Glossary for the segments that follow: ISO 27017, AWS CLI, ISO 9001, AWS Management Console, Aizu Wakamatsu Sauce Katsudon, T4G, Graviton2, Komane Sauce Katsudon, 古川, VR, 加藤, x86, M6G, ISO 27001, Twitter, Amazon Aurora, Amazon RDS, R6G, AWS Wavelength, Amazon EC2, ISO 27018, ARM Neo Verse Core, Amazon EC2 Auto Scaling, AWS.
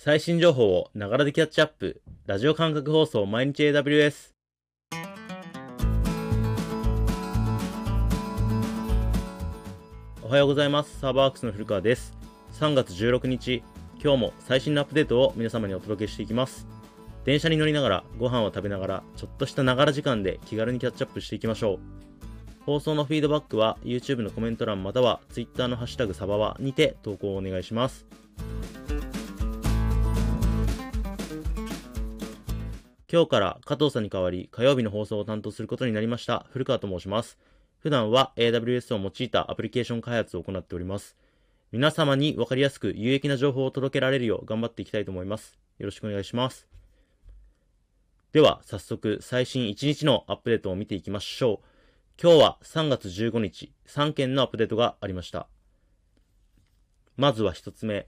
最新情報をながらでキャッチアップ、ラジオ感覚放送毎日 AWS。 おはようございます。サーバーワークスの古川です。3月16日、今日も最新のアップデートを皆様にお届けしていきます。電車に乗りながら、ご飯を食べながら、ちょっとしたながら時間で気軽にキャッチアップしていきましょう。放送のフィードバックは YouTube のコメント欄または Twitter のハッシュタグサバワにて投稿をお願いします。今日から加藤さんに代わり火曜日の放送を担当することになりました古川と申します。普段は AWS を用いたアプリケーション開発を行っております。皆様に分かりやすく有益な情報を届けられるよう頑張っていきたいと思います。よろしくお願いします。では早速最新1日のアップデートを見ていきましょう。今日は3月15日、3件のアップデートがありました。まずは1つ目。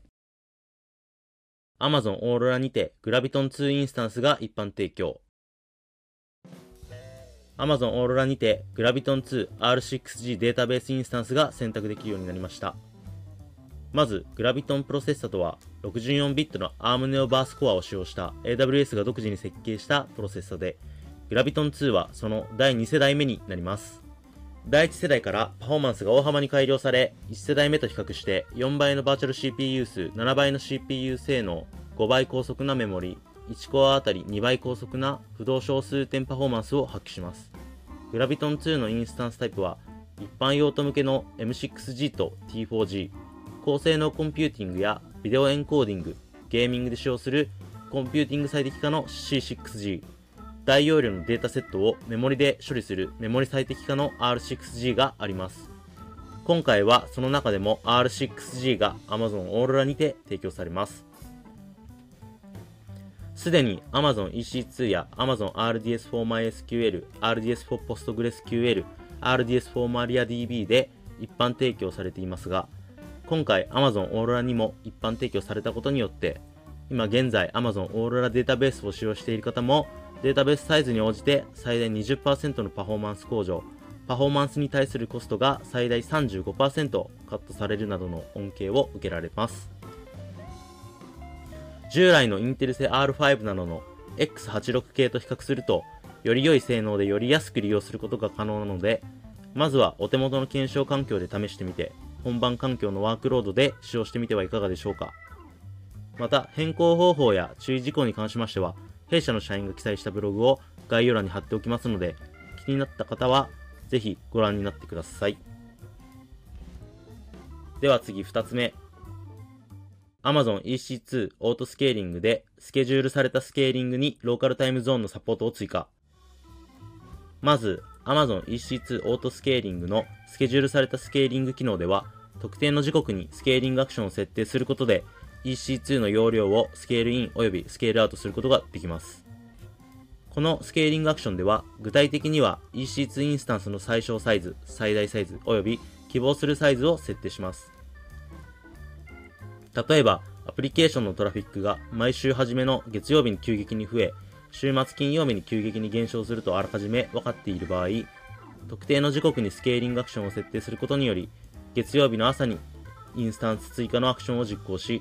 Amazon Aurora にて Graviton2 インスタンスが一般提供。Amazon Aurora にて Graviton2 R6G データベースインスタンスが選択できるようになりました。まず Graviton プロセッサとは 64ビットの ARM Neo Verse Core を使用した AWS が独自に設計したプロセッサで、Graviton2 はその第2世代目になります。第1世代からパフォーマンスが大幅に改良され、1世代目と比較して4倍のバーチャル CPU 数、7倍の CPU 性能、5倍高速なメモリ、1コアあたり2倍高速な浮動小数点パフォーマンスを発揮します。Graviton2 のインスタンスタイプは、一般用途向けの M6G と T4G、高性能コンピューティングやビデオエンコーディング、ゲーミングで使用するコンピューティング最適化の C6G、大容量のデータセットをメモリで処理するメモリ最適化の R6G があります。今回はその中でも R6G が Amazon Aurora にて提供されます。すでに Amazon EC2 や Amazon RDS for MySQL、RDS for PostgreSQL、RDS for MariaDB で一般提供されていますが、今回 Amazon Aurora にも一般提供されたことによって、今現在 Amazon Aurora データベースを使用している方も、データベースサイズに応じて最大 20% のパフォーマンス向上、パフォーマンスに対するコストが最大 35% カットされるなどの恩恵を受けられます。従来のインテル製 R5 などの X86 系と比較すると、より良い性能でより安く利用することが可能なので、まずはお手元の検証環境で試してみて、本番環境のワークロードで使用してみてはいかがでしょうか。また、変更方法や注意事項に関しましては、弊社の社員が記載したブログを概要欄に貼っておきますので、気になった方はぜひご覧になってください。では次2つ目。Amazon EC2 Auto Scaling でスケジュールされたスケーリングにローカルタイムゾーンのサポートを追加。まず Amazon EC2 Auto Scaling のスケジュールされたスケーリング機能では、特定の時刻にスケーリングアクションを設定することで、EC2 の容量をスケールインおよびスケールアウトすることができます。このスケーリングアクションでは、具体的には EC2 インスタンスの最小サイズ、最大サイズおよび希望するサイズを設定します。例えば、アプリケーションのトラフィックが毎週初めの月曜日に急激に増え、週末金曜日に急激に減少するとあらかじめ分かっている場合、特定の時刻にスケーリングアクションを設定することにより、月曜日の朝にインスタンス追加のアクションを実行し、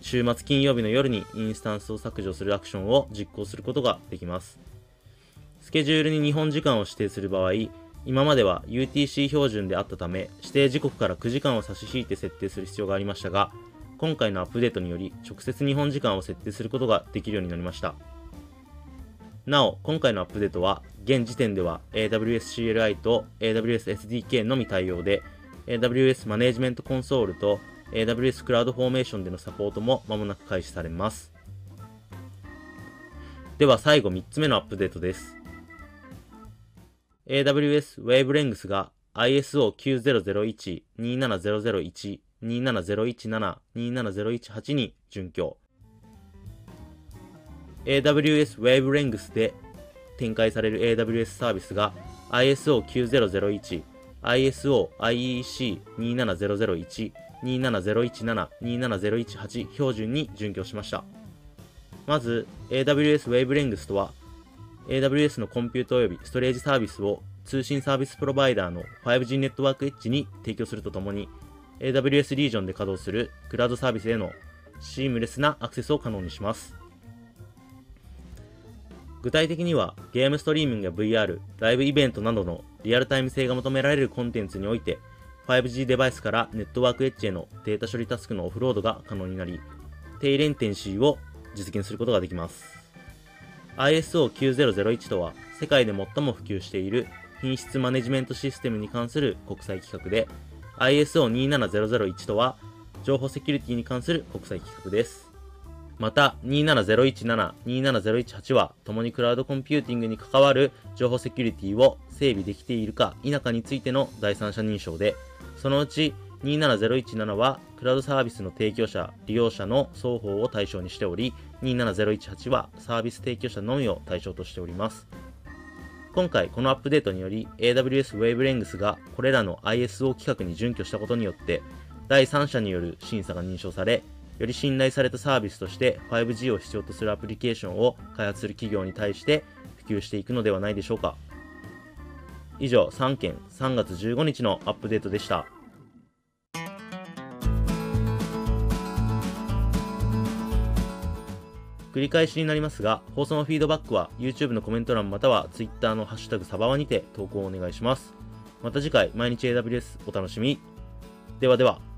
週末金曜日の夜にインスタンスを削除するアクションを実行することができます。スケジュールに日本時間を指定する場合、今までは UTC 標準であったため、指定時刻から9時間を差し引いて設定する必要がありましたが、今回のアップデートにより直接日本時間を設定することができるようになりました。なお、今回のアップデートは、現時点では AWS CLI と AWS SDK のみ対応で、AWS Management Console とAWS クラウドフォーメーションでのサポートも間もなく開始されます。では最後3つ目のアップデートです。AWS Wavelength が ISO 27001、27001、27017、27018に準拠。AWS Wavelength で展開される AWS サービスが ISO 9001、ISO IEC 27001、27017、27018標準に準拠しました。まず、AWS Wavelength とは、AWS のコンピュート及びストレージサービスを通信サービスプロバイダーの 5G ネットワークエッジに提供するとともに、AWS リージョンで稼働するクラウドサービスへのシームレスなアクセスを可能にします。具体的にはゲームストリーミングや VR、 ライブイベントなどのリアルタイム性が求められるコンテンツにおいて 5G デバイスからネットワークエッジへのデータ処理タスクのオフロードが可能になり、低レンテンシーを実現することができます。 ISO 9001とは世界で最も普及している品質マネジメントシステムに関する国際規格で、 ISO 27001とは情報セキュリティに関する国際規格です。また27017、27018は共にクラウドコンピューティングに関わる情報セキュリティを整備できているか否かについての第三者認証で、そのうち27017はクラウドサービスの提供者、利用者の双方を対象にしており、27018はサービス提供者のみを対象としております。今回このアップデートにより AWS Wavelength がこれらの ISO 規格に準拠したことによって第三者による審査が認証され、より信頼されたサービスとして 5G を必要とするアプリケーションを開発する企業に対して普及していくのではないでしょうか。以上3件3月15日のアップデートでした。繰り返しになりますが、放送のフィードバックは YouTube のコメント欄または Twitter のハッシュタグサバワにて投稿をお願いします。また次回毎日 AWS お楽しみ。ではでは。